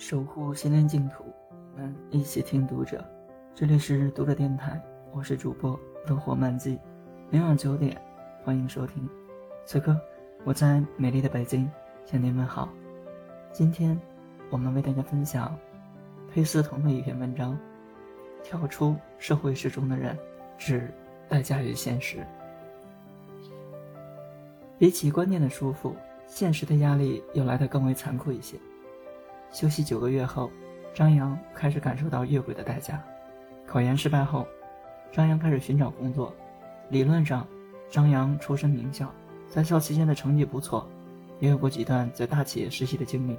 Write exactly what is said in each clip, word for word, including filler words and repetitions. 守护心灵净土，我们一起听读者。这里是读者电台，我是主播乐活漫记，每晚九点欢迎收听。此刻我在美丽的北京向您问好。今天我们为大家分享推思彤的一篇文章，跳出社会时钟的人只代价于现实。比起观念的束缚，现实的压力又来得更为残酷一些。休息九个月后，张扬开始感受到越轨的代价。考研失败后，张扬开始寻找工作。理论上，张扬出身名校，在校期间的成绩不错，也有过几段在大企业实习的经历。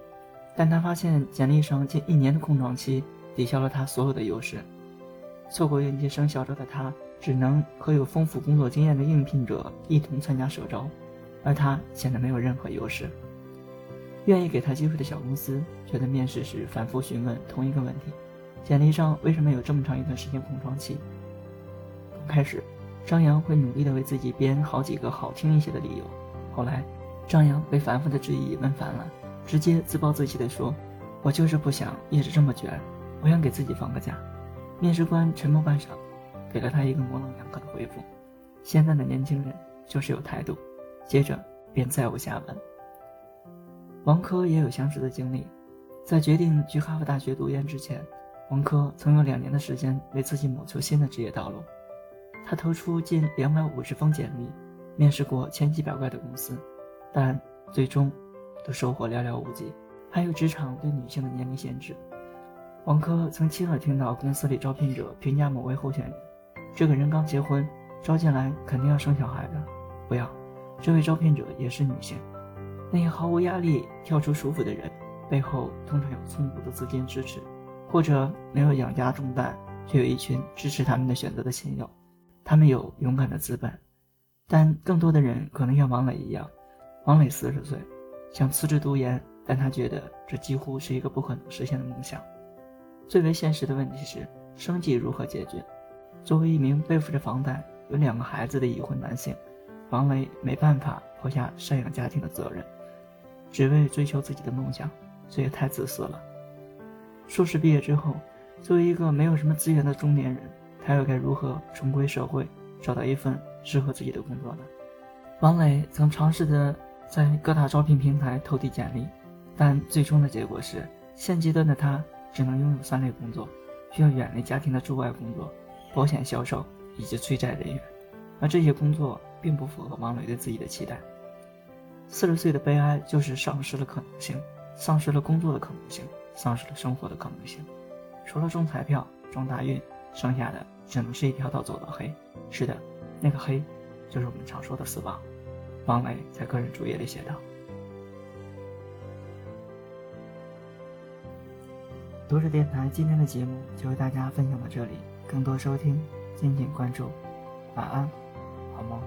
但他发现简历上近一年的空窗期抵消了他所有的优势。错过应届生校招的他，只能和有丰富工作经验的应聘者一同参加社招，而他显得没有任何优势。愿意给他机会的小公司觉得面试时反复询问同一个问题：简历上为什么有这么长一段时间空窗期？刚开始，张扬会努力地为自己编好几个好听一些的理由，后来张扬被反复的质疑问烦了，直接自暴自弃地说：我就是不想一直这么卷，我想给自己放个假。面试官沉默半晌，给了他一个模棱两可的回复：现在的年轻人就是有态度。接着便再无下文。王珂也有相似的经历，在决定去哈佛大学读研之前，王珂曾有两年的时间为自己谋求新的职业道路。他投出近两百五十封简历，面试过千几百家的公司，但最终都收获寥寥无几。还有职场对女性的年龄限制，王珂曾亲耳听到公司里招聘者评价某位候选人：这个人刚结婚，招进来肯定要生小孩的，不要，这位招聘者也是女性。那些毫无压力跳出舒服的人，背后通常有充足的资金支持，或者没有养家重担，却有一群支持他们的选择的亲友。他们有勇敢的资本，但更多的人可能像王磊一样。王磊四十岁，想辞职读研，但他觉得这几乎是一个不可能实现的梦想。最为现实的问题是，生计如何解决？作为一名背负着房贷、有两个孩子的已婚男性，王雷没办法抛下赡养家庭的责任，只为追求自己的梦想，这也太自私了。硕士毕业之后，作为一个没有什么资源的中年人，他又该如何重归社会，找到一份适合自己的工作呢？王雷曾尝试着在各大招聘平台投递简历，但最终的结果是，现阶段的他只能拥有三类工作：需要远离家庭的驻外工作、保险销售以及催债人员。而这些工作并不符合王磊对自己的期待。四十岁的悲哀就是丧失了可能性，丧失了工作的可能性，丧失了生活的可能性。除了中彩票、中大运，剩下的只能是一条道走到黑。是的，那个黑，就是我们常说的死亡。王磊在个人主页里写道：“读者电台今天的节目就为大家分享到这里，更多收听敬请关注。晚安，好梦。”